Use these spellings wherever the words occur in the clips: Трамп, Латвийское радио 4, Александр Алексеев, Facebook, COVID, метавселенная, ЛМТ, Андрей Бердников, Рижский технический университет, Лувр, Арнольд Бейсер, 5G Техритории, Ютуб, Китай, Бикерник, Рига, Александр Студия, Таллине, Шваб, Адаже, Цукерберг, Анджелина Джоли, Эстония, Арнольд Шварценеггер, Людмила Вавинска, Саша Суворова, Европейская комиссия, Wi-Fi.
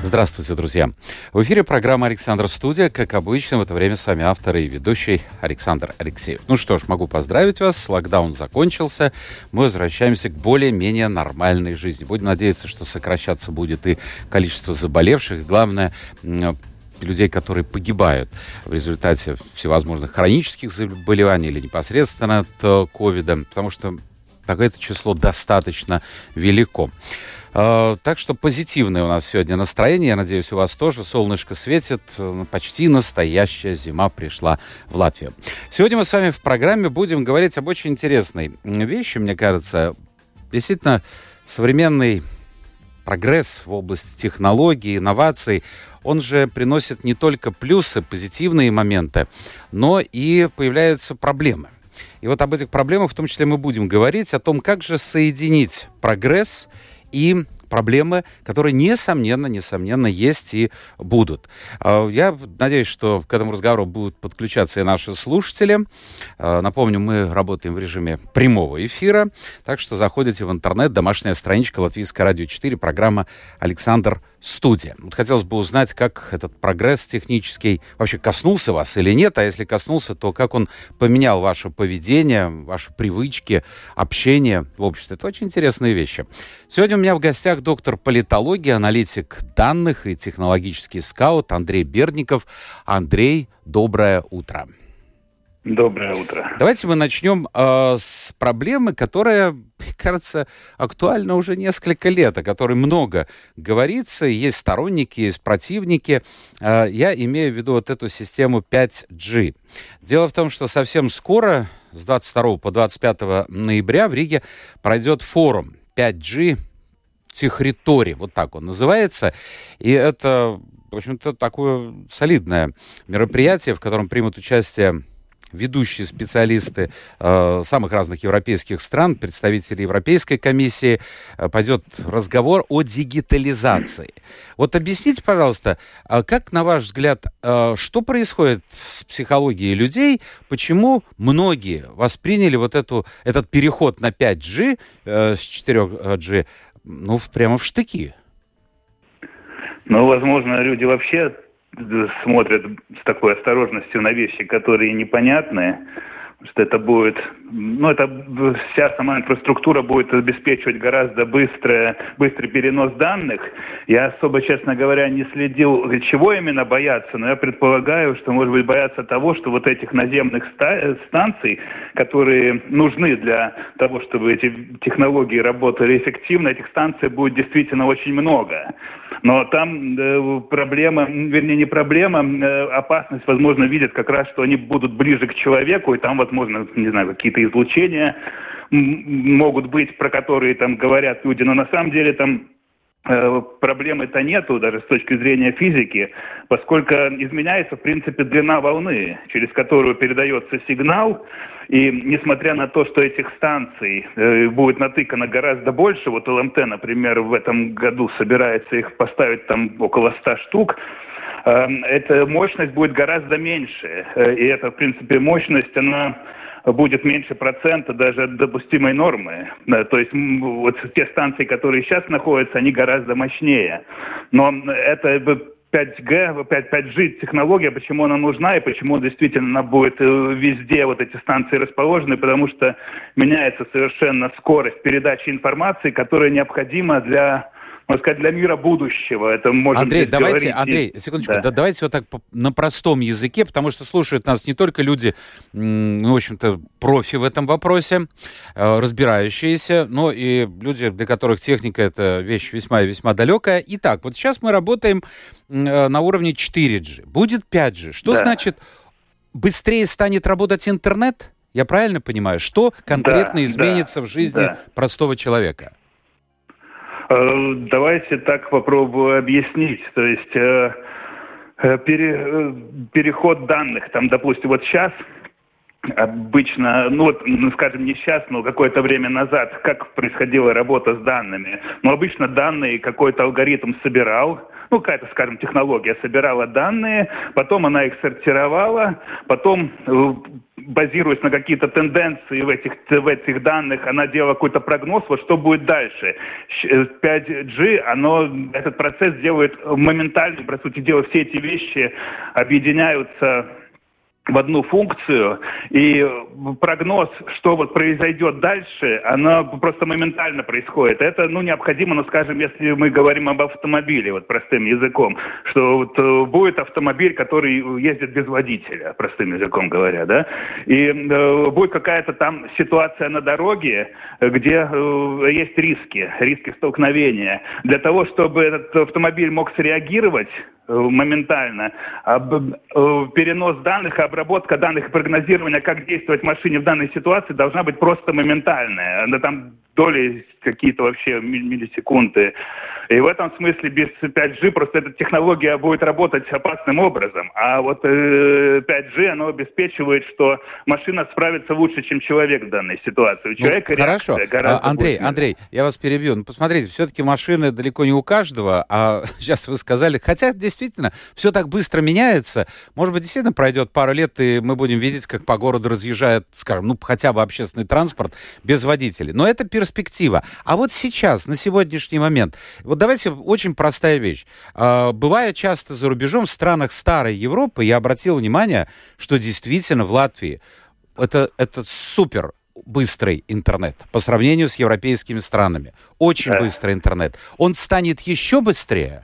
Здравствуйте, друзья! В эфире программа «Александр Студия». Как обычно, в это время с вами автор и ведущий Александр Алексеев. Ну что ж, могу поздравить вас. Локдаун закончился. Мы возвращаемся к более-менее нормальной жизни. Будем надеяться, что сокращаться будет и количество заболевших. Главное, людей, которые погибают в результате всевозможных хронических заболеваний или непосредственно от ковида. Потому что такое-то число достаточно велико. Так что позитивное у нас сегодня настроение. Я надеюсь, у вас тоже. Солнышко светит. Почти настоящая зима пришла в Латвию. Сегодня мы с вами в программе будем говорить об очень интересной вещи, мне кажется. Действительно, современный прогресс в области технологий, инноваций, он же приносит не только плюсы, позитивные моменты, но и появляются проблемы. И вот об этих проблемах в том числе мы будем говорить, о том, как же соединить прогресс и проблемы, которые, несомненно, есть и будут. Я надеюсь, что к этому разговору будут подключаться и наши слушатели. Напомню, мы работаем в режиме прямого эфира, так что заходите в интернет, домашняя страничка Латвийское радио 4, программа «Александр Студия». Вот хотелось бы узнать, как этот прогресс технический вообще коснулся вас или нет, а если коснулся, то как он поменял ваше поведение, ваши привычки, общение в обществе. Это очень интересные вещи. Сегодня у меня в гостях доктор политологии, аналитик данных и технологический скаут Андрей Бердников. Андрей, доброе утро. Доброе утро. Давайте мы начнем с проблемы, которая, мне кажется, актуальна уже несколько лет, о которой много говорится. Есть сторонники, есть противники. Я имею в виду вот эту систему 5G. Дело в том, что совсем скоро, с 22 по 25 ноября, в Риге пройдет форум 5G Техритории. Вот так он называется. И это, в общем-то, такое солидное мероприятие, в котором примут участие ведущие специалисты самых разных европейских стран, представители Европейской комиссии. Пойдет разговор о дигитализации. Вот объясните, пожалуйста, как, на ваш взгляд, что происходит с психологией людей, почему многие восприняли вот этот переход на 5G с 4G прямо в штыки? Возможно, люди вообще смотрят с такой осторожностью на вещи, которые непонятны, что это будет, вся сама инфраструктура будет обеспечивать гораздо быстрый перенос данных. Я особо, честно говоря, не следил, чего именно бояться, но я предполагаю, что, может быть, боятся того, что вот этих наземных станций, которые нужны для того, чтобы эти технологии работали эффективно, этих станций будет действительно очень много. Но там опасность, возможно, видят как раз, что они будут ближе к человеку, и там, возможно, какие-то излучения могут быть, про которые там говорят люди, но на самом деле там проблемы-то нету даже с точки зрения физики, поскольку изменяется, в принципе, длина волны, через которую передается сигнал, и несмотря на то, что этих станций будет натыкано гораздо больше, вот ЛМТ, например, в этом году собирается их поставить там около 100 штук, эта мощность будет гораздо меньше, и эта, в принципе, мощность, она будет меньше процента даже от допустимой нормы. То есть вот те станции, которые сейчас находятся, они гораздо мощнее. Но это 5G технология, почему она нужна и почему действительно она будет везде вот эти станции расположены, потому что меняется совершенно скорость передачи информации, которая необходима для, можно сказать, для мира будущего. Это можно говорить. Андрей, секундочку, да. Давайте вот так на простом языке, потому что слушают нас не только люди, в общем-то, профи в этом вопросе, разбирающиеся, но и люди, для которых техника — это вещь весьма и весьма далекая. Итак, вот сейчас мы работаем на уровне 4G. Будет 5G. Что значит, быстрее станет работать интернет? Я правильно понимаю? Что конкретно изменится в жизни простого человека? Давайте так попробую объяснить. То есть переход данных, там, допустим, вот сейчас обычно, ну вот, скажем, не сейчас, но какое-то время назад, как происходила работа с данными. Ну, обычно данные какой-то алгоритм собирал, ну, какая-то, скажем, технология собирала данные, потом она их сортировала, потом, базируясь на какие-то тенденции в этих данных, она делала какой-то прогноз, вот что будет дальше. 5G, этот процесс делает моментально, по сути дела, все эти вещи объединяются в одну функцию, и прогноз, что вот произойдет дальше, она просто моментально происходит. Это, необходимо, скажем, если мы говорим об автомобиле, вот простым языком, что вот будет автомобиль, который ездит без водителя, простым языком говоря, да, и будет какая-то там ситуация на дороге, где есть риски столкновения. Для того, чтобы этот автомобиль мог среагировать моментально, перенос данных, обработка данных и прогнозирование, как действовать машине в данной ситуации, должна быть просто моментальная. Она там доли какие-то вообще миллисекунды. И в этом смысле без 5G просто эта технология будет работать опасным образом. А вот 5G, оно обеспечивает, что машина справится лучше, чем человек в данной ситуации. У человека хорошо. Реакция гораздо Андрей, я вас перебью. Посмотрите, все-таки машины далеко не у каждого. А сейчас вы сказали, хотя действительно все так быстро меняется. Может быть, действительно пройдет пару лет, и мы будем видеть, как по городу разъезжает, скажем, хотя бы общественный транспорт без водителей. Но это перспектива. А вот сейчас, на сегодняшний момент, вот давайте очень простая вещь. Бывая часто за рубежом, в странах старой Европы, я обратил внимание, что действительно в Латвии это супер быстрый интернет по сравнению с европейскими странами. Очень быстрый интернет. Он станет еще быстрее?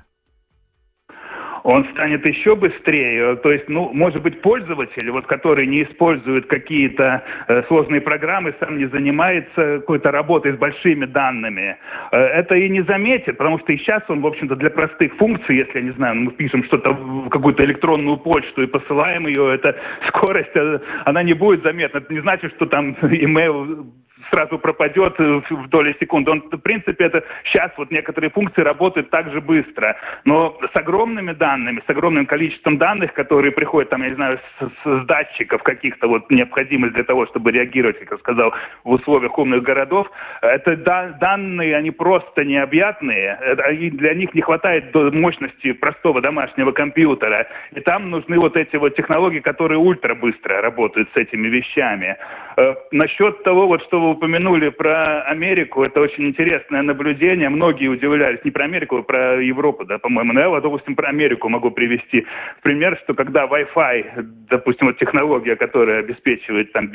Он станет еще быстрее, то есть, может быть, пользователь, который не использует какие-то сложные программы, сам не занимается какой-то работой с большими данными, это и не заметит, потому что и сейчас он, в общем-то, для простых функций, если, я не знаю, мы пишем что-то в какую-то электронную почту и посылаем ее, эта скорость, она не будет заметна. Это не значит, что там имейл сразу пропадет в доли секунды. В принципе, это сейчас некоторые функции работают так же быстро. Но с огромными данными, с огромным количеством данных, которые приходят, там, я не знаю, с датчиков каких-то, необходимость для того, чтобы реагировать, как я сказал, в условиях умных городов, это данные, они просто необъятные. Для них не хватает мощности простого домашнего компьютера. И там нужны эти технологии, которые ультрабыстро работают с этими вещами. Насчет того, что вы упомянули про Америку, это очень интересное наблюдение. Многие удивлялись не про Америку, а про Европу, да, по-моему. Но я, допустим, про Америку могу привести в пример, что когда Wi-Fi, допустим, технология, которая обеспечивает там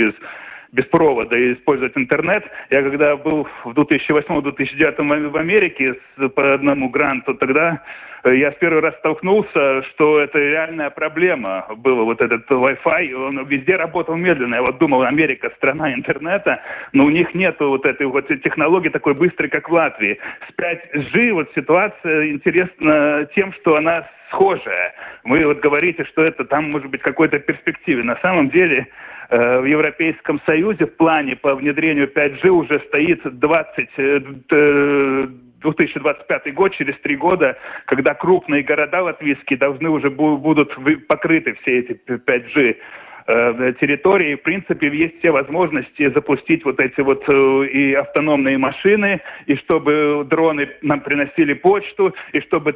без провода и использовать интернет. Я когда был в 2008-2009 в Америке по одному гранту, тогда я в первый раз столкнулся, что это реальная проблема. Был этот Wi-Fi, он везде работал медленно. Я думал, Америка – страна интернета, но у них нет этой технологии такой быстрой, как в Латвии. С 5G ситуация интересна тем, что она схожая. Вы говорите, что это там может быть какой-то перспективе. На самом деле в Европейском Союзе в плане по внедрению 5G уже стоит 2025 год, через 3 года, когда крупные города латвийские должны уже будут покрыты все эти 5G территории. В принципе, есть все возможности запустить эти и автономные машины, и чтобы дроны нам приносили почту, и чтобы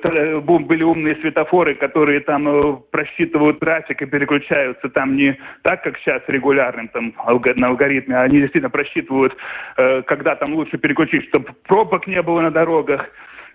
были умные светофоры, которые там просчитывают трафик и переключаются там не так, как сейчас регулярным там на алгоритме, а они действительно просчитывают, когда там лучше переключить, чтобы пробок не было на дорогах.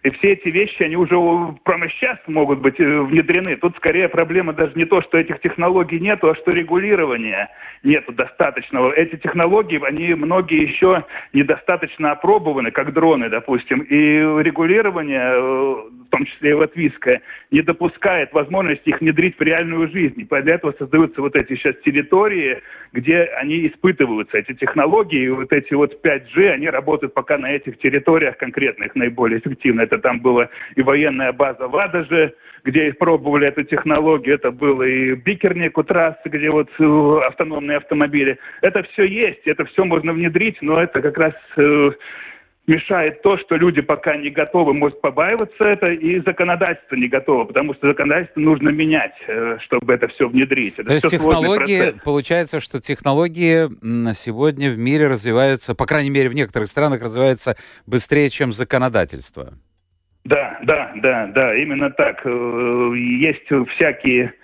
И все эти вещи, они уже прямо сейчас могут быть внедрены. Тут скорее проблема даже не то, что этих технологий нету, а что регулирования нету достаточного. Эти технологии, они многие еще недостаточно опробованы, как дроны, допустим. И регулирование, в том числе и латвийское, не допускает возможности их внедрить в реальную жизнь. И для этого создаются эти сейчас территории, где они испытываются, эти технологии. И эти 5G, они работают пока на этих территориях конкретных наиболее эффективно. Это там была и военная база в Адаже, где пробовали эту технологию. Это было и Бикерник у трассы, где автономные автомобили. Это все есть, это все можно внедрить, но это как раз мешает то, что люди пока не готовы, может побаиваться это, и законодательство не готово, потому что законодательство нужно менять, чтобы это все внедрить. Это то есть технологии, получается, что технологии сегодня в мире развиваются, по крайней мере в некоторых странах развиваются быстрее, чем законодательство. Да, именно так. Есть всякие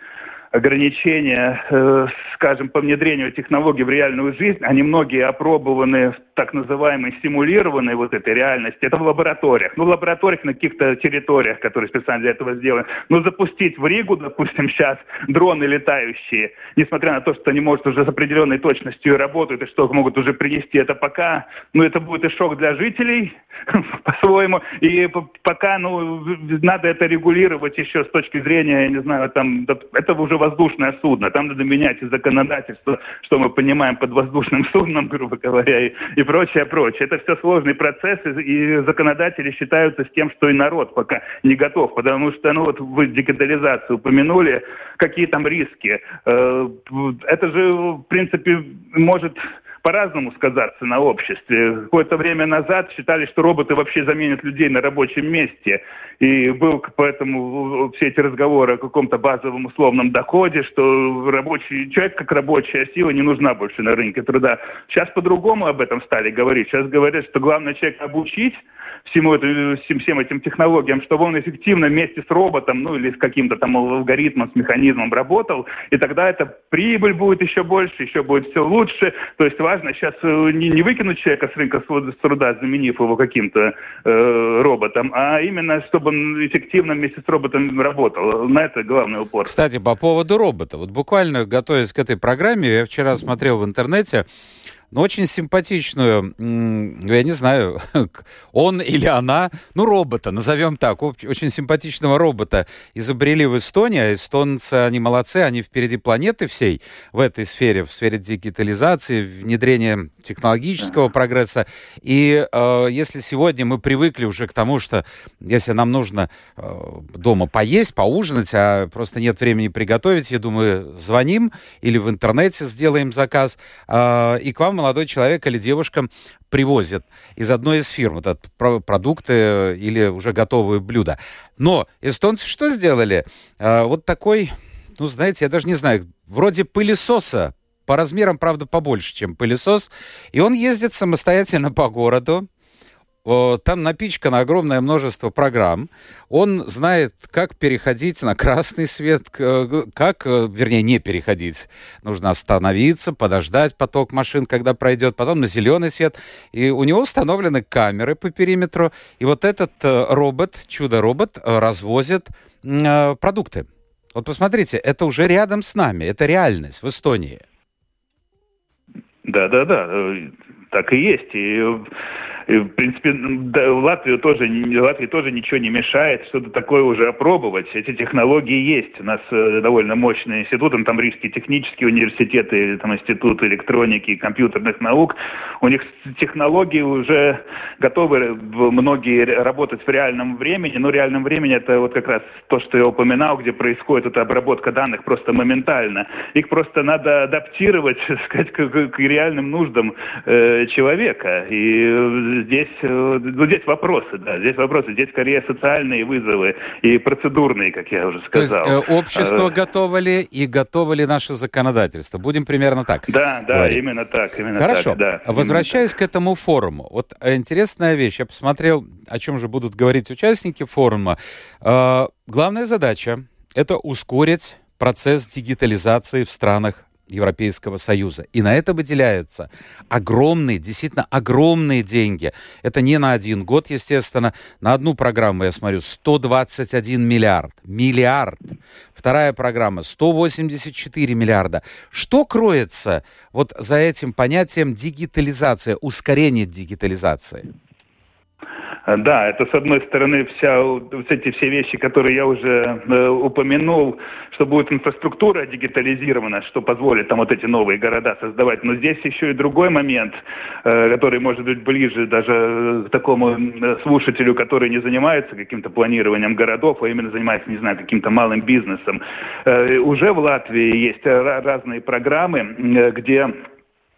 ограничения, скажем, по внедрению технологий в реальную жизнь, они многие опробованы в так называемой симулированной вот этой реальности. Это в лабораториях. Ну, в лабораториях на каких-то территориях, которые специально для этого сделаны. Но запустить в Ригу, допустим, сейчас дроны летающие, несмотря на то, что они, может, уже с определенной точностью работают и что могут уже принести, это пока, ну, это будет и шок для жителей по-своему. И пока, ну, надо это регулировать еще с точки зрения, я не знаю, там, это уже воздушное судно. Там надо менять и законодательство, что мы понимаем под воздушным судном, грубо говоря, и прочее, прочее. Это все сложный процесс, и законодатели считаются с тем, что и народ пока не готов, потому что, ну вот вы дигитализацию упомянули, какие там риски. Это же, в принципе, может по-разному сказаться на обществе. Какое-то время назад считали, что роботы вообще заменят людей на рабочем месте. И был поэтому все эти разговоры о каком-то базовом условном доходе, что рабочий человек как рабочая сила не нужна больше на рынке труда. Сейчас по-другому об этом стали говорить. Сейчас говорят, что главное человека обучить всем этим технологиям, чтобы он эффективно вместе с роботом, ну или с каким-то там алгоритмом, с механизмом работал, и тогда эта прибыль будет еще больше, еще будет все лучше. То есть важно сейчас не выкинуть человека с рынка труда, заменив его каким-то роботом, а именно, чтобы он эффективно вместе с роботом работал. На это главный упор. Кстати, по поводу робота. Вот буквально готовясь к этой программе, я вчера смотрел в интернете, но очень симпатичную, я не знаю, он или она, ну, робота, назовем так, очень симпатичного робота изобрели в Эстонии. Эстонцы, они молодцы, они впереди планеты всей в этой сфере, в сфере дигитализации, внедрения технологического прогресса. И если сегодня мы привыкли уже к тому, что если нам нужно дома поесть, поужинать, а просто нет времени приготовить, я думаю, звоним или в интернете сделаем заказ, и к вам молодой человек или девушка привозят из одной из фирм вот, продукты или уже готовые блюда. Но эстонцы что сделали? Вот такой, ну, знаете, я даже не знаю, вроде пылесоса, по размерам, правда, побольше, чем пылесос, и он ездит самостоятельно по городу. Там напичкано огромное множество программ. Он знает, как переходить на красный свет, вернее, не переходить. Нужно остановиться, подождать поток машин, когда пройдет, потом на зеленый свет. И у него установлены камеры по периметру. И вот этот робот, чудо-робот, развозит продукты. Вот посмотрите, это уже рядом с нами. Это реальность в Эстонии. Да. Так и есть. И в принципе, да, Латвии тоже ничего не мешает что-то такое уже опробовать. Эти технологии есть. У нас довольно мощный институт, там Рижский технический университет, и там институт электроники и компьютерных наук. У них технологии уже готовы многие работать в реальном времени. Но в реальном времени это вот как раз то, что я упоминал, где происходит эта обработка данных просто моментально. Их просто надо адаптировать, так сказать, к реальным нуждам человека. И Здесь вопросы, да, здесь скорее социальные вызовы и процедурные, как я уже сказал. То есть общество готово ли наше законодательство? Будем примерно так. Да, говорить. Именно так. Хорошо. Так, да. Возвращаясь к этому форуму, вот интересная вещь. Я посмотрел, о чем же будут говорить участники форума. Главная задача – это ускорить процесс дигитализации в странах Европейского Союза. И на это выделяются огромные, действительно огромные деньги. Это не на один год, естественно. На одну программу, я смотрю, 121 миллиард. Вторая программа 184 миллиарда. Что кроется вот за этим понятием дигитализация, ускорение дигитализации? Да, это, с одной стороны, все эти вещи, которые я уже упомянул, что будет инфраструктура дигитализирована, что позволит там вот эти новые города создавать. Но здесь еще и другой момент, который может быть ближе даже к такому слушателю, который не занимается каким-то планированием городов, а именно занимается, не знаю, каким-то малым бизнесом. Уже в Латвии есть разные программы, где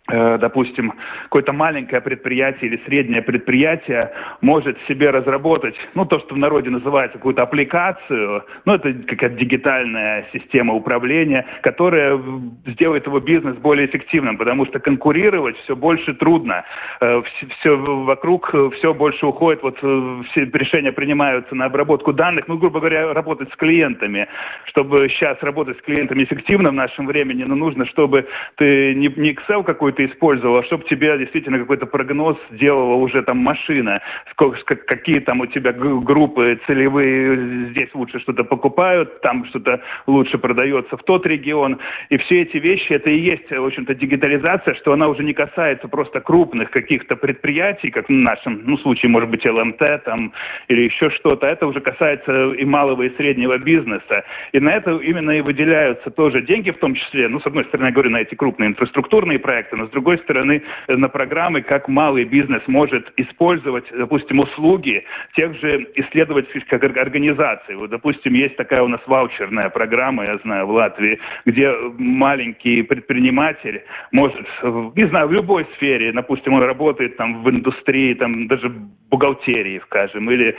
допустим, какое-то маленькое предприятие или среднее предприятие может себе разработать, то, что в народе называется, какую-то аппликацию, это какая-то дигитальная система управления, которая сделает его бизнес более эффективным, потому что конкурировать все больше трудно. Все вокруг, все больше уходит, все решения принимаются на обработку данных, грубо говоря, работать с клиентами. Чтобы сейчас работать с клиентами эффективно в нашем времени, нужно, чтобы ты не Excel какой-то использовал, чтобы тебе действительно какой-то прогноз делала уже там машина, какие там у тебя группы целевые, здесь лучше что-то покупают, там что-то лучше продается в тот регион. И все эти вещи, это и есть, в общем-то, дигитализация, что она уже не касается просто крупных каких-то предприятий, как в нашем случае, может быть, ЛМТ там, или еще что-то. Это уже касается и малого, и среднего бизнеса. И на это именно и выделяются тоже деньги, в том числе, с одной стороны, я говорю, на эти крупные инфраструктурные проекты, но с другой стороны, на программы, как малый бизнес может использовать, допустим, услуги тех же исследовательских организаций. Допустим, есть такая у нас ваучерная программа, я знаю, в Латвии, где маленький предприниматель может, в любой сфере, допустим, он работает там в индустрии, там даже бухгалтерии, скажем, или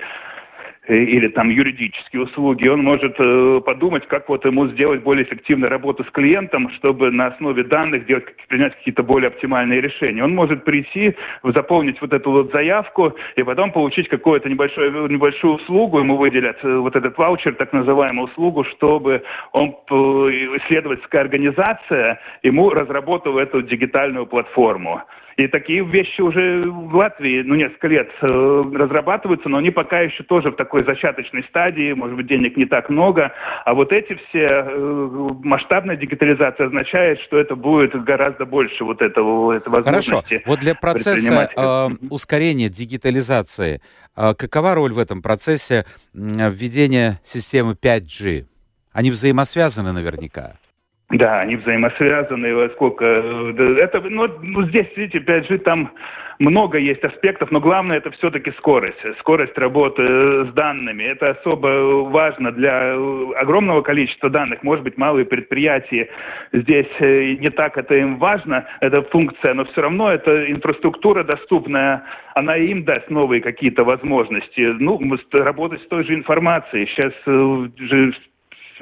там юридические услуги, он может подумать, как ему сделать более эффективную работу с клиентом, чтобы на основе данных принять какие-то более оптимальные решения. Он может прийти, заполнить эту заявку и потом получить какую-то небольшую услугу, ему выделят этот ваучер, так называемую услугу, чтобы исследовательская организация ему разработала эту дигитальную платформу. И такие вещи уже в Латвии несколько лет разрабатываются, но они пока еще тоже в такой зачаточной стадии, может быть, денег не так много. А эти все масштабная дигитализация означает, что это будет гораздо больше этой возможности. Хорошо. Для процесса ускорения дигитализации, какова роль в этом процессе введения системы 5G? Они взаимосвязаны наверняка. Да, они взаимосвязаны, сколько... Это, здесь, видите, 5G там... Много есть аспектов, но главное это все-таки скорость. Скорость работы с данными. Это особо важно для огромного количества данных. Может быть, малые предприятия здесь не так это им важно, эта функция, но все равно эта инфраструктура доступная, она им даст новые какие-то возможности. Работать с той же информацией. Сейчас же...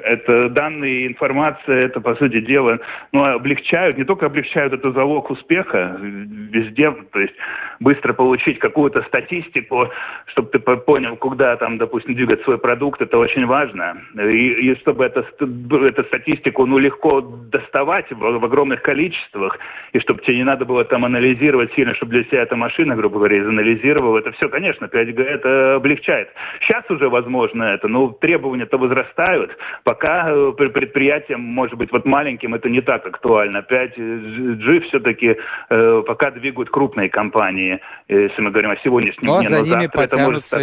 Это данные, информация, это, по сути дела, облегчают, не только облегчают, это залог успеха везде, то есть быстро получить какую-то статистику, чтобы ты понял, куда там, допустим, двигать свой продукт, это очень важно. И чтобы эту статистику, легко доставать в огромных количествах, и чтобы тебе не надо было там анализировать сильно, чтобы для себя эта машина, грубо говоря, анализировала. Это все, конечно, 5G это облегчает. Сейчас уже возможно это, но требования-то возрастают. Пока предприятиям, может быть, маленьким это не так актуально. 5G все-таки пока двигают крупные компании, если мы говорим о сегодняшнем дне. Но за ними потянутся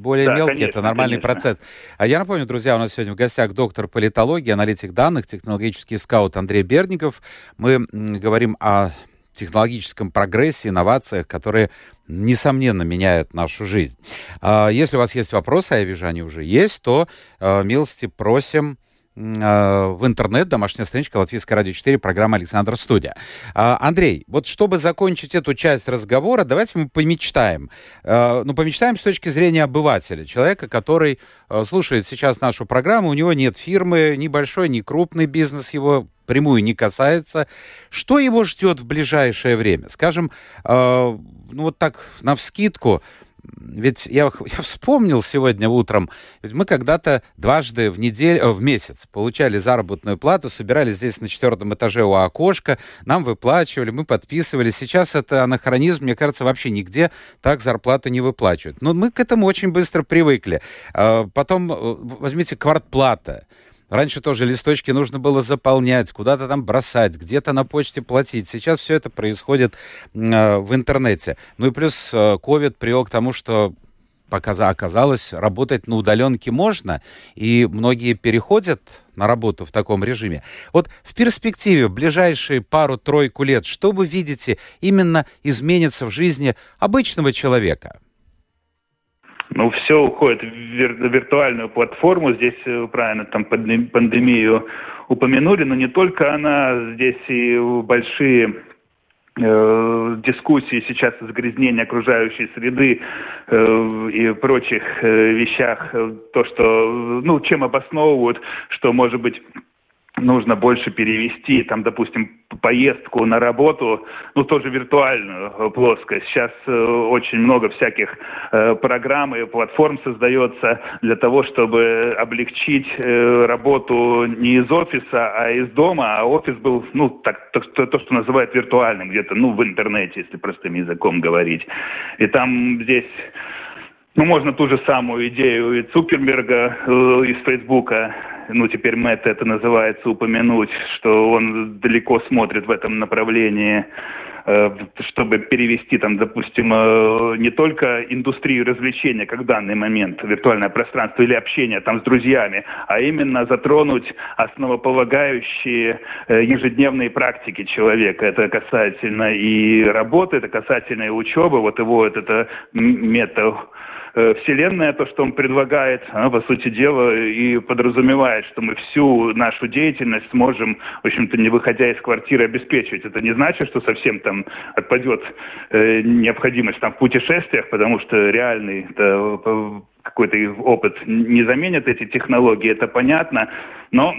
более мелкие. Конечно, это нормальный процесс. А я напомню, друзья, у нас сегодня в гостях доктор политологии, аналитик данных, технологический скаут Андрей Бердников. Мы говорим о технологическом прогрессе, инновациях, которые, несомненно, меняют нашу жизнь. Если у вас есть вопросы, а я вижу, они уже есть, то милости просим в интернет, домашняя страничка Латвийское радио 4, программа «Александр Студия». Андрей, чтобы закончить эту часть разговора, давайте мы помечтаем. Помечтаем с точки зрения обывателя, человека, который слушает сейчас нашу программу, у него нет фирмы, ни большой, ни крупный бизнес его прямую не касается. Что его ждет в ближайшее время? Скажем, так навскидку, ведь я вспомнил сегодня утром, ведь мы когда-то дважды в месяц получали заработную плату, собирались здесь на 4-м этаже у окошка, нам выплачивали, мы подписывали. Сейчас это анахронизм, мне кажется, вообще нигде так зарплату не выплачивают. Но мы к этому очень быстро привыкли. Потом возьмите квартплата. Раньше тоже листочки нужно было заполнять, куда-то там бросать, где-то на почте платить. Сейчас все это происходит в интернете. И плюс COVID привел к тому, что оказалось, работать на удаленке можно, и многие переходят на работу в таком режиме. В перспективе, в ближайшие пару-тройку лет, что вы видите, именно изменится в жизни обычного человека? Все уходит в виртуальную платформу. Здесь правильно там пандемию упомянули, но не только она. Здесь и большие дискуссии сейчас о загрязнении окружающей среды и прочих вещах, то, что, чем обосновывают, что, может быть, нужно больше перевести, допустим, поездку на работу, тоже виртуальную плоскость. Сейчас очень много всяких программ и платформ создается для того, чтобы облегчить работу не из офиса, а из дома. А офис был, то, что называют виртуальным, где-то, в интернете, если простым языком говорить. И там здесь... можно ту же самую идею и Цукерберга из Фейсбука, теперь Meta это называется, упомянуть, что он далеко смотрит в этом направлении, чтобы перевести, допустим, не только индустрию развлечения, как в данный момент, виртуальное пространство или общение с друзьями, а именно затронуть основополагающие ежедневные практики человека. Это касательно и работы, это касательно и учебы, его это метавселенная, то, что он предлагает, она, по сути дела, и подразумевает, что мы всю нашу деятельность сможем, в общем-то, не выходя из квартиры, обеспечивать. Это не значит, что совсем отпадет необходимость в путешествиях, потому что реальный какой-то опыт не заменит эти технологии, это понятно, но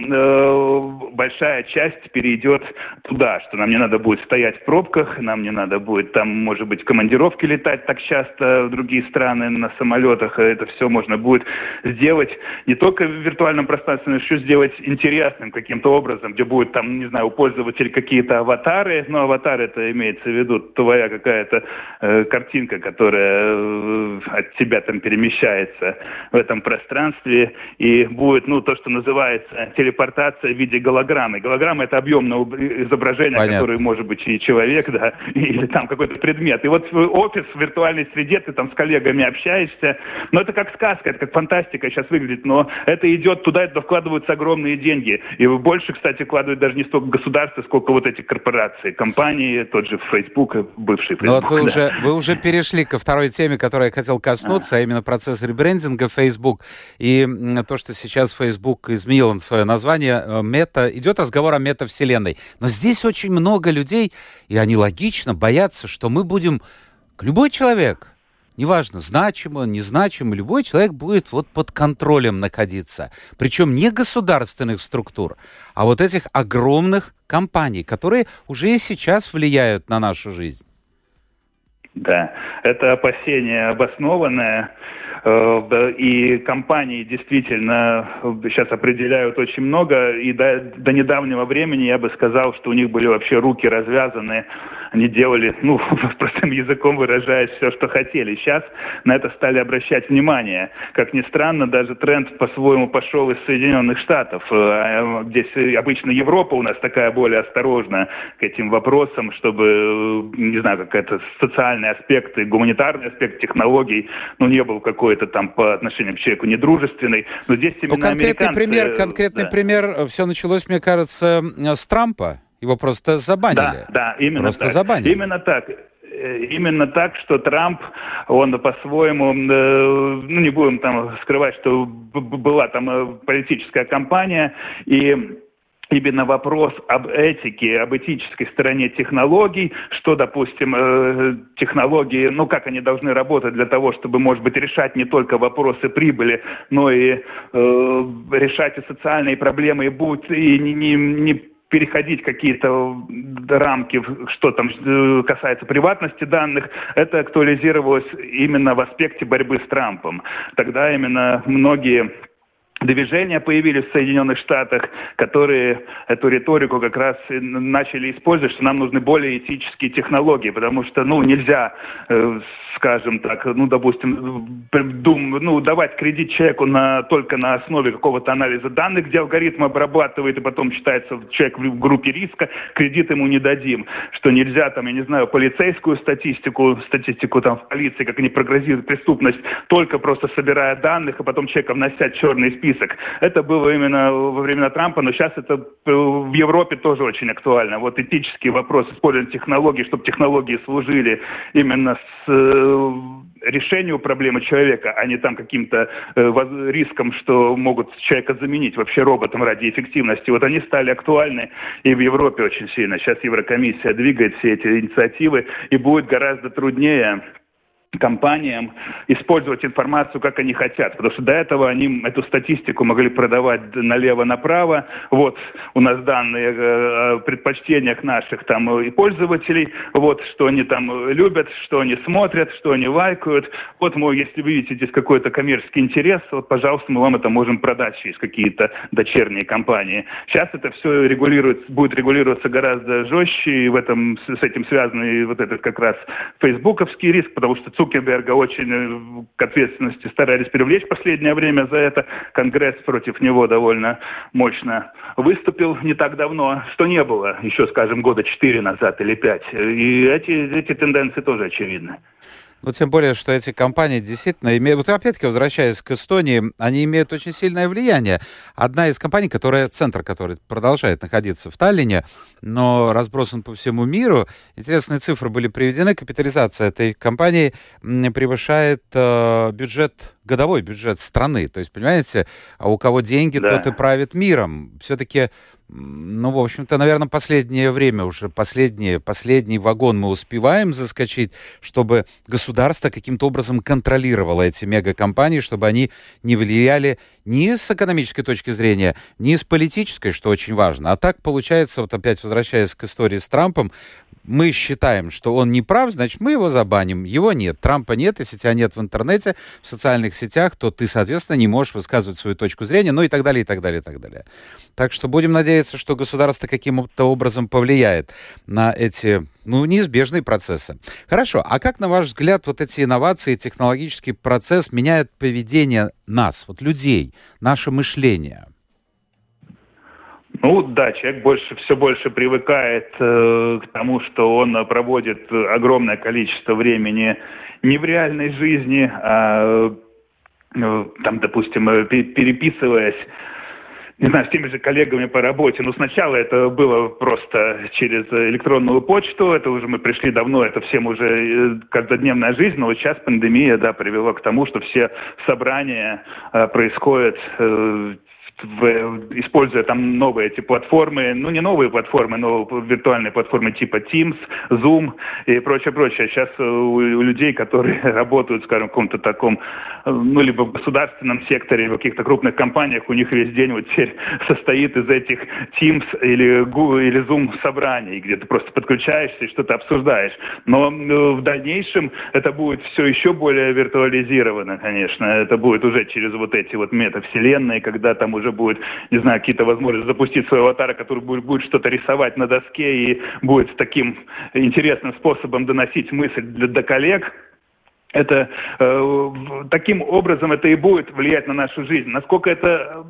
большая часть перейдет туда, что нам не надо будет стоять в пробках, нам не надо будет может быть, командировки летать так часто в другие страны на самолетах, это все можно будет сделать не только в виртуальном пространстве, но еще сделать интересным каким-то образом, где будет у пользователей какие-то аватары, аватар это имеется в виду твоя какая-то картинка, которая от тебя перемещается в этом пространстве, и будет, то, что называется телепортация в виде голограммы. Голограмма — это объемное изображение, понятно, которое может быть и человек, или какой-то предмет. И офис в виртуальной среде, ты с коллегами общаешься, это как сказка, это как фантастика сейчас выглядит, но это идет туда, это вкладываются огромные деньги. И больше, кстати, вкладывают даже не столько государства, сколько эти корпорации, компании, тот же Facebook, бывший Facebook. Вы уже перешли ко второй теме, которой я хотел коснуться, а именно процесс ребрендинга Facebook и то, что сейчас Facebook изменил свое название Meta. Идет разговор о метавселенной. Но здесь очень много людей, и они логично боятся, что мы будем... Любой человек, неважно, значимый, незначимый, любой человек будет под контролем находиться. Причем не государственных структур, а этих огромных компаний, которые уже и сейчас влияют на нашу жизнь. Да, это опасение обоснованное. И компании действительно сейчас определяют очень много. И до недавнего времени я бы сказал, что у них были вообще руки развязаны. Они делали, простым языком выражаясь, все, что хотели. Сейчас на это стали обращать внимание. Как ни странно, даже тренд по-своему пошел из Соединенных Штатов. Здесь обычно Европа у нас такая более осторожна к этим вопросам, чтобы, не знаю, какой-то социальный аспект и гуманитарный аспект технологий, не был какой-то по отношению к человеку недружественный. Но здесь именно конкретный пример, все началось, мне кажется, с Трампа. Его просто забанили. Да, именно просто так. Забанили. Именно так, что Трамп, он по-своему, не будем скрывать, что была политическая кампания, и именно вопрос об этике, об этической стороне технологий, что, допустим, технологии, как они должны работать для того, чтобы, может быть, решать не только вопросы прибыли, но и решать и социальные проблемы, и будут, и не переходить какие-то рамки, что касается приватности данных, это актуализировалось именно в аспекте борьбы с Трампом. Тогда именно многие движения появились в Соединенных Штатах, которые эту риторику как раз начали использовать, что нам нужны более этические технологии, потому что, нельзя, скажем так, допустим, давать кредит человеку только на основе какого-то анализа данных, где алгоритм обрабатывает, и потом считается человек в группе риска, кредит ему не дадим, что нельзя, полицейскую статистику в полиции, как они прогнозируют преступность, только просто собирая данных, а потом человека вносят в черный список, список. Это было именно во времена Трампа, но сейчас это в Европе тоже очень актуально. Вот этический вопрос использования технологий, чтобы технологии служили именно решению проблемы человека, а не там каким-то риском, что могут человека заменить вообще роботом ради эффективности. Вот они стали актуальны и в Европе очень сильно. Сейчас Еврокомиссия двигает все эти инициативы, и будет гораздо труднее компаниям использовать информацию, как они хотят. Потому что до этого они эту статистику могли продавать налево-направо. Вот у нас данные о предпочтениях наших там и пользователей, вот что они там любят, что они смотрят, что они лайкают. Вот мы, если вы видите здесь какой-то коммерческий интерес, вот, пожалуйста, мы вам это можем продать через какие-то дочерние компании. Сейчас это все будет регулироваться гораздо жестче, и с этим связан и вот этот как раз фейсбуковский риск, потому что Цукерберга очень к ответственности старались привлечь в последнее время за это. Конгресс против него довольно мощно выступил не так давно, что не было еще, скажем, года 4 назад или 5. И эти тенденции тоже очевидны. Ну, тем более, что эти компании действительно имеют... Вот опять-таки, возвращаясь к Эстонии, они имеют очень сильное влияние. Одна из компаний, который продолжает находиться в Таллине, но разбросан по всему миру. Интересные цифры были приведены. Капитализация этой компании превышает годовой бюджет страны. То есть, понимаете, у кого деньги, да, тот и правит миром. Все-таки, ну, в общем-то, наверное, последнее время уже, последний вагон мы успеваем заскочить, чтобы государство каким-то образом контролировало эти мегакомпании, чтобы они не влияли ни с экономической точки зрения, ни с политической, что очень важно. А так получается, вот опять возвращаясь к истории с Трампом, мы считаем, что он не прав, значит, мы его забаним. Его нет, Трампа нет, если тебя нет в интернете, в социальных сетях, то ты, соответственно, не можешь высказывать свою точку зрения, ну и так далее, и так далее, и так далее. Так что будем надеяться, что государство каким-то образом повлияет на эти, неизбежные процессы. Хорошо, а как, на ваш взгляд, вот эти инновации, технологический процесс меняет поведение нас, вот людей, наше мышление? Человек все больше привыкает к тому, что он проводит огромное количество времени не в реальной жизни, а, допустим, переписываясь, не знаю, с теми же коллегами по работе. Сначала это было просто через электронную почту, это уже мы пришли давно, это всем уже каждодневная жизнь, но сейчас пандемия, привела к тому, что все собрания происходят используя там новые эти платформы, не новые платформы, но виртуальные платформы типа Teams, Zoom и прочее. Сейчас у людей, которые работают, скажем, в каком-то таком, либо в государственном секторе, либо в каких-то крупных компаниях, у них весь день теперь состоит из этих Teams или Zoom собраний, где ты просто подключаешься и что-то обсуждаешь. Но в дальнейшем это будет все еще более виртуализировано, конечно. Это будет уже через вот эти вот метавселенные, когда там уже будет, не знаю, какие-то возможности запустить свой аватар, который будет что-то рисовать на доске и будет таким интересным способом доносить мысль до коллег. Это таким образом это и будет влиять на нашу жизнь. Насколько это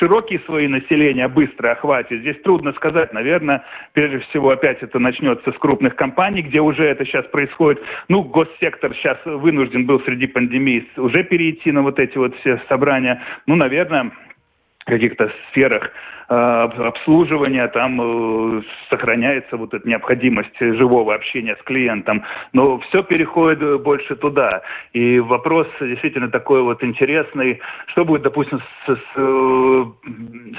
широкие слои населения быстро охватит, здесь трудно сказать. Наверное, прежде всего опять это начнется с крупных компаний, где уже это сейчас происходит. Госсектор сейчас вынужден был среди пандемии уже перейти на вот эти вот все собрания. Наверное, в каких-то сферах обслуживания там сохраняется вот эта необходимость живого общения с клиентом. Но все переходит больше туда. И вопрос действительно такой вот интересный. Что будет, допустим, с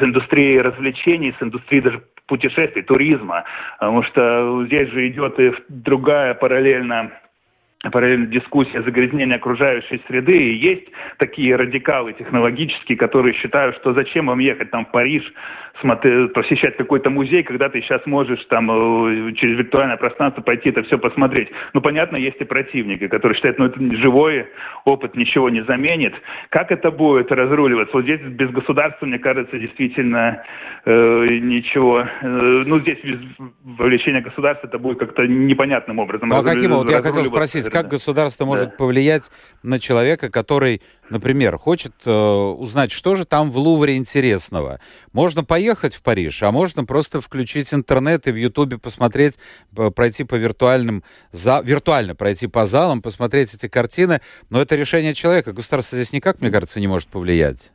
индустрией развлечений, с индустрией даже путешествий, туризма? Потому что здесь же идет и другая параллельно дискуссия загрязнения окружающей среды, и есть такие радикалы технологические, которые считают, что зачем вам ехать в Париж, посещать какой-то музей, когда ты сейчас можешь через виртуальное пространство пойти это все посмотреть. Понятно, есть и противники, которые считают, это живой опыт ничего не заменит. Как это будет разруливаться? Здесь без государства, мне кажется, действительно ничего. Здесь без вовлечения государства это будет как-то непонятным образом. Я хотел спросить, как государство может повлиять на человека, который, например, хочет узнать, что же там в Лувре интересного. Можно поехать в Париж, а можно просто включить интернет и в Ютубе посмотреть, пройти по виртуально пройти по залам, посмотреть эти картины. Но это решение человека. Государство здесь никак, мне кажется, не может повлиять.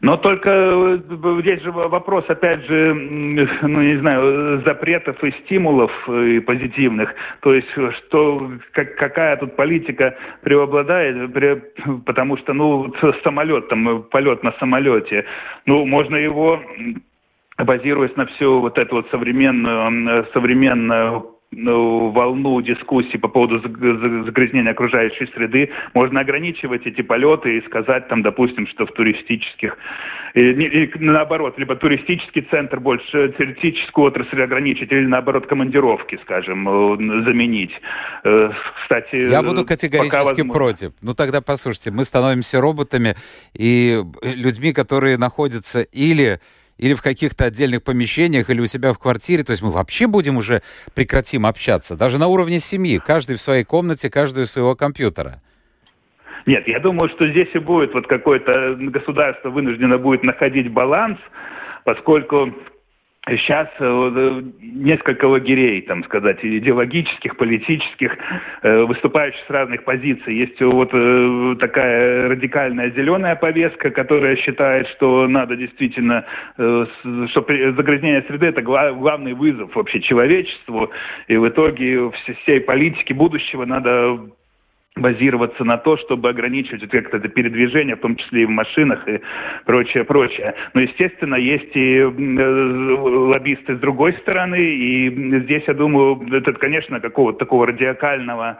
Но только здесь же вопрос, опять же, ну, не знаю, запретов и стимулов и позитивных. То есть, что, какая тут политика преобладает, потому что, ну, самолет, там, полет на самолете, ну, можно его, базируясь на всю вот эту вот современную волну дискуссий по поводу загрязнения окружающей среды, можно ограничивать эти полеты и сказать, там, допустим, что в туристических... И наоборот, либо туристический центр больше, туристическую отрасль ограничить, или наоборот командировки, скажем, заменить. Кстати, я буду категорически против. Ну тогда, послушайте, мы становимся роботами и людьми, которые находятся или в каких-то отдельных помещениях, или у себя в квартире. То есть мы вообще прекратим общаться. Даже на уровне семьи. Каждый в своей комнате, каждый у своего компьютера. Нет, я думаю, что здесь и будет вот какое-то государство вынуждено будет находить баланс, поскольку... Сейчас несколько лагерей, там сказать, идеологических, политических, выступающих с разных позиций. Есть вот такая радикальная зеленая повестка, которая считает, что надо действительно, что загрязнение среды – это главный вызов вообще человечеству. И в итоге всей политики будущего надо базироваться на то, чтобы ограничивать вот как-то это передвижение, в том числе и в машинах и прочее. Но, естественно, есть и лоббисты с другой стороны, и здесь, я думаю, это, конечно, какого-то такого радикального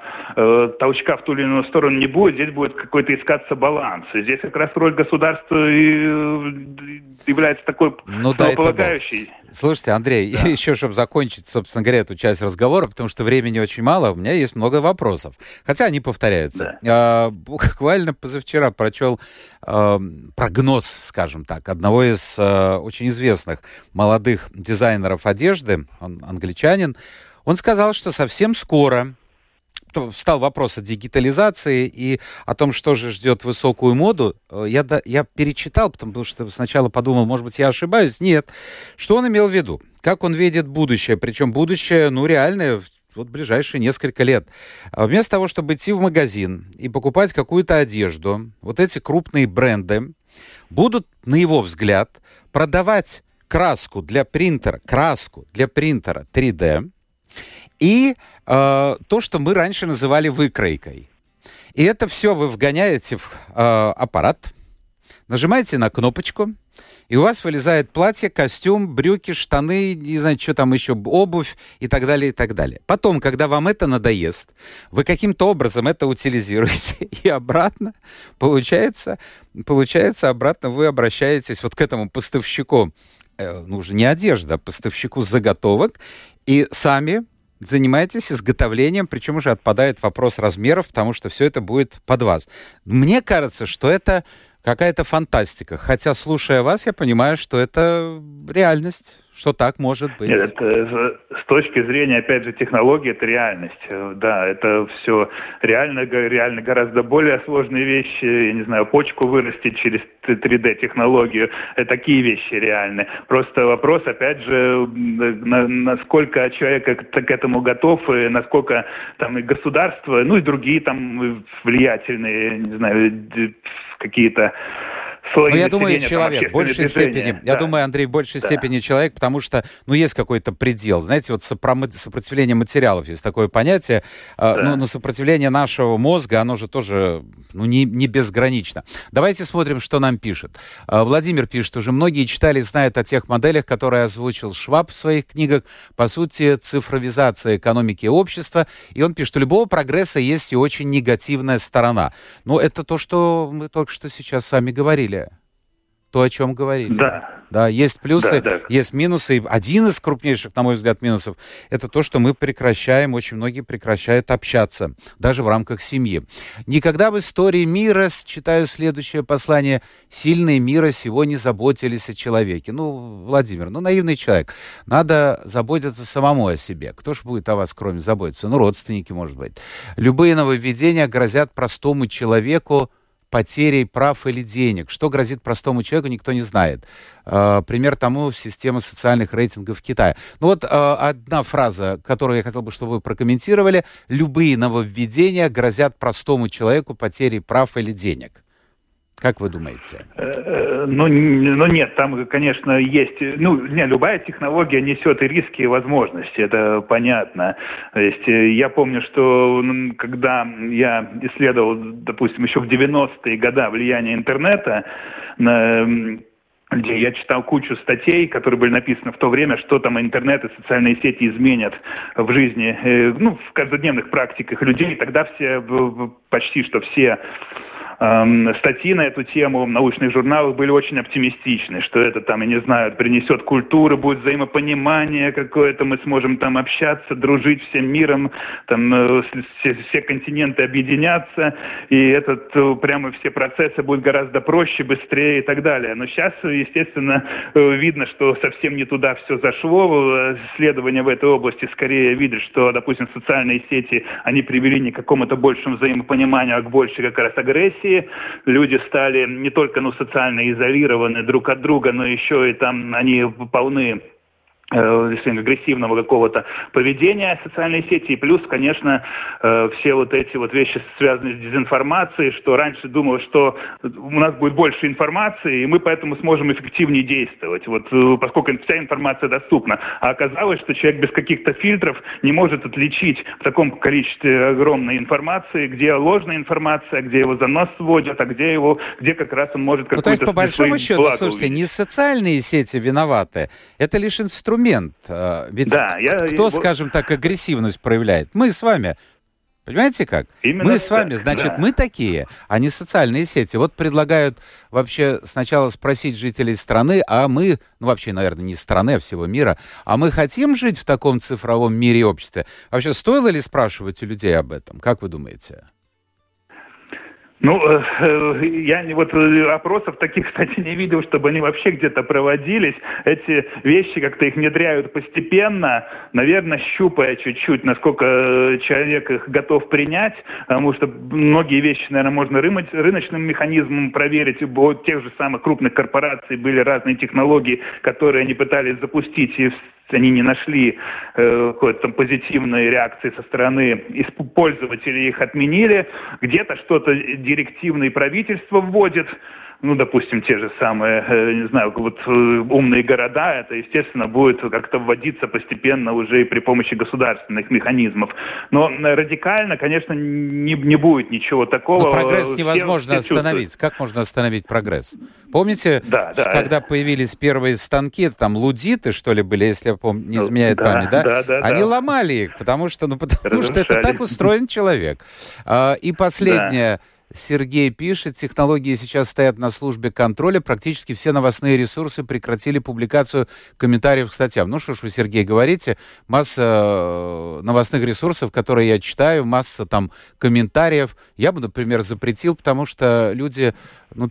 толчка в ту или иную сторону не будет, здесь будет какой-то искаться баланс. И здесь как раз роль государства и является такой основополагающей. Слушайте, Андрей, да. Еще, чтобы закончить, собственно говоря, эту часть разговора, потому что времени очень мало, у меня есть много вопросов. Хотя они повторяются. Да. Буквально позавчера прочел прогноз, скажем так, одного из очень известных молодых дизайнеров одежды, он англичанин. Он сказал, что совсем скоро встал вопрос о дигитализации и о том, что же ждет высокую моду. Я перечитал, потому что сначала подумал, может быть, я ошибаюсь. Нет. Что он имел в виду? Как он видит будущее? Причем будущее, ну, реальное, вот ближайшие несколько лет. Вместо того, чтобы идти в магазин и покупать какую-то одежду, вот эти крупные бренды будут, на его взгляд, продавать краску для принтера 3D и то, что мы раньше называли выкройкой. И это все вы вгоняете в аппарат, нажимаете на кнопочку, и у вас вылезает платье, костюм, брюки, штаны, не знаю, что там еще, обувь и так далее, и так далее. Потом, когда вам это надоест, вы каким-то образом это утилизируете, и обратно, получается, обратно вы обращаетесь вот к этому поставщику, ну уже не одежда, а поставщику заготовок, и сами занимаетесь изготовлением, причем уже отпадает вопрос размеров, потому что все это будет под вас. Мне кажется, что это какая-то фантастика. Хотя, слушая вас, я понимаю, что это реальность, что так может быть. Нет, это, с точки зрения, опять же, технологии, это реальность. Да, это все реально гораздо более сложные вещи. Я не знаю, почку вырастить через 3D-технологию. Такие вещи реальны. Просто вопрос, опять же, насколько человек к этому готов, и насколько там и государство, ну и другие там влиятельные, не знаю, какие-то... Но я думаю, человек в большей степени, да. Я думаю, Андрей, в большей степени человек, потому что, ну, есть какой-то предел. Знаете, вот сопротивление материалов, есть такое понятие, но сопротивление нашего мозга, оно же тоже, ну, не безгранично. Давайте смотрим, что нам пишет. Владимир пишет, уже многие читали и знают о тех моделях, которые озвучил Шваб в своих книгах. По сути, цифровизация экономики и общества. И он пишет, что у любого прогресса есть и очень негативная сторона. Но это то, что мы только что сейчас с вами говорили. То, о чем говорили. Да, есть плюсы, есть минусы. И один из крупнейших, на мой взгляд, минусов – это то, что мы прекращаем, очень многие прекращают общаться, даже в рамках семьи. Никогда в истории мира, читаю следующее послание, сильные мира сего не заботились о человеке. Ну, Владимир, ну, наивный человек. Надо заботиться самому о себе. Кто ж будет о вас, кроме заботиться? Ну, родственники, может быть. Любые нововведения грозят простому человеку потерей прав или денег. Что грозит простому человеку, никто не знает. Пример тому — система социальных рейтингов Китая. Ну вот одна фраза, которую я хотел бы, чтобы вы прокомментировали. Любые нововведения грозят простому человеку потерей прав или денег. Как вы думаете? Ну, нет, там, конечно, есть... любая технология несет и риски, и возможности, это понятно. То есть я помню, что когда я исследовал, допустим, еще в 90-е годы влияние интернета на... Я читал кучу статей, которые были написаны в то время, что там интернет и социальные сети изменят в жизни, в каждодневных практиках людей. Тогда почти все статьи на эту тему в научных журналах были очень оптимистичны, что это там, я не знаю, принесет культуру, будет взаимопонимание какое-то, мы сможем там общаться, дружить всем миром, там все континенты объединятся, и этот прямо все процессы будут гораздо проще, быстрее и так далее. Но сейчас, естественно, видно, что совсем не туда все зашло. Исследования в этой области скорее видят, что, допустим, социальные сети, они привели не к какому-то большему взаимопониманию, а к большей как раз агрессии. Люди стали не только социально изолированы друг от друга, но еще и там они полны агрессивного какого-то поведения социальной сети. И плюс, конечно, все эти вещи связаны с дезинформацией, что раньше думал, что у нас будет больше информации, и мы поэтому сможем эффективнее действовать, поскольку вся информация доступна. А оказалось, что человек без каких-то фильтров не может отличить в таком количестве огромной информации, где ложная информация, где его за нос сводят, а где как раз он может какую-то... по большому счету, слушайте, не социальные сети виноваты, это лишь инструмент. Ведь агрессивность проявляет? Мы с вами. Понимаете как? Мы такие, а не социальные сети. Предлагают вообще сначала спросить жителей страны, а мы, вообще, наверное, не страны, а всего мира, а мы хотим жить в таком цифровом мире и обществе? Вообще, стоило ли спрашивать у людей об этом? Как вы думаете? Опросов таких, кстати, не видел, чтобы они вообще где-то проводились. Эти вещи как-то их внедряют постепенно, наверное, щупая чуть-чуть, насколько человек их готов принять, потому что многие вещи, наверное, можно рыночным механизмом проверить. У тех же самых крупных корпораций были разные технологии, которые они пытались запустить, и они не нашли какой-то там позитивной реакции со стороны пользователей, их отменили. Где-то что-то директивное правительство вводит. Допустим, те же самые, умные города, это, естественно, будет как-то вводиться постепенно уже и при помощи государственных механизмов. Но радикально, конечно, не будет ничего такого. Но прогресс невозможно остановить. Как можно остановить прогресс? Помните, когда появились первые станки, там лудиты, что ли, были, если я помню, не изменяет память, да? Они ломали их, потому что это так устроен человек. И последнее... Сергей пишет, технологии сейчас стоят на службе контроля. Практически все новостные ресурсы прекратили публикацию комментариев к статьям. Ну что ж вы, Сергей, говорите, масса новостных ресурсов, которые я читаю, масса там комментариев. Я бы, например, запретил, потому что люди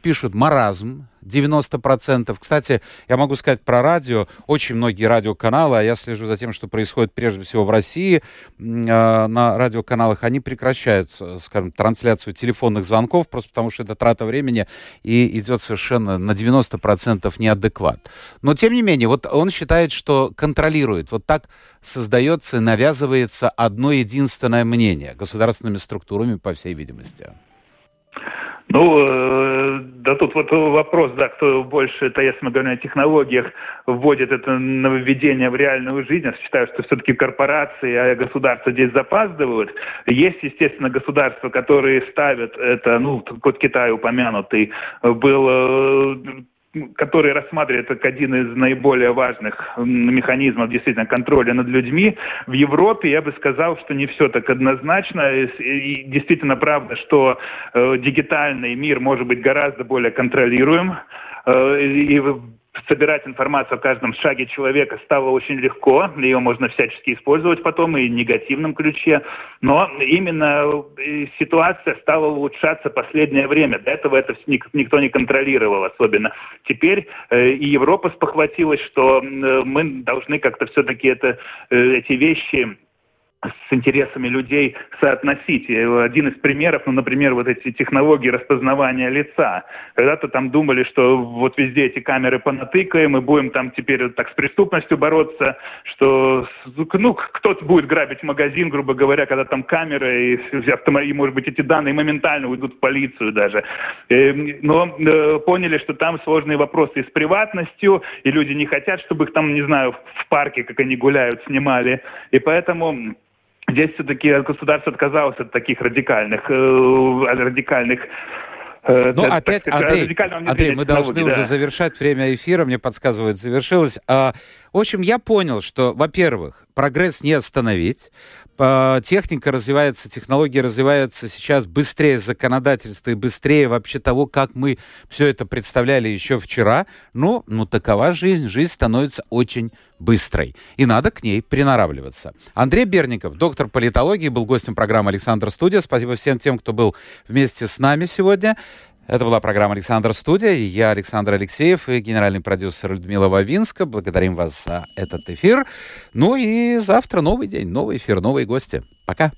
пишут маразм 90%. Кстати, я могу сказать про радио. Очень многие радиоканалы, а я слежу за тем, что происходит прежде всего в России, на радиоканалах, они прекращают, скажем, трансляцию телефонных звонков, просто потому что это трата времени и идет совершенно на 90% неадекват. Но, тем не менее, он считает, что контролирует. Так создается, навязывается одно единственное мнение государственными структурами, по всей видимости. Тут вопрос, кто больше, если мы говорим о технологиях, вводит это нововведение в реальную жизнь. Я считаю, что все-таки корпорации, государства здесь запаздывают. Есть, естественно, государства, которые ставят это, Китай упомянутый, был... которые рассматривают как один из наиболее важных механизмов действительно контроля над людьми. В Европе я бы сказал, что не все так однозначно. И действительно правда, что дигитальный мир может быть гораздо более контролируем. И собирать информацию о каждом шаге человека стало очень легко. Ее можно всячески использовать потом и в негативном ключе. Но именно ситуация стала улучшаться в последнее время. До этого это никто не контролировал особенно. Теперь и Европа спохватилась, что мы должны как-то все-таки эти вещи с интересами людей соотносить. Один из примеров, например, вот эти технологии распознавания лица. Когда-то там думали, что вот везде эти камеры понатыкаем и будем там теперь вот так с преступностью бороться, что кто-то будет грабить магазин, грубо говоря, когда там камеры, и может быть, эти данные моментально уйдут в полицию даже. Но поняли, что там сложные вопросы и с приватностью, и люди не хотят, чтобы их там, не знаю, в парке, как они гуляют, снимали. И поэтому... Здесь все-таки государство отказалось от таких радикальных, Андрей, мы должны уже завершать. Время эфира, мне подсказывают, завершилось. В общем, я понял, что, во-первых, прогресс не остановить. Техника развивается, технологии развиваются сейчас быстрее законодательства и быстрее вообще того, как мы все это представляли еще вчера. Но такова жизнь. Жизнь становится очень быстрой. И надо к ней приноравливаться. Андрей Бердников, доктор политологии, был гостем программы «Александр Студия». Спасибо всем тем, кто был вместе с нами сегодня. Это была программа «Александр Студия». И я, Александр Алексеев, и генеральный продюсер Людмила Вавинска. Благодарим вас за этот эфир. Ну и завтра новый день, новый эфир, новые гости. Пока.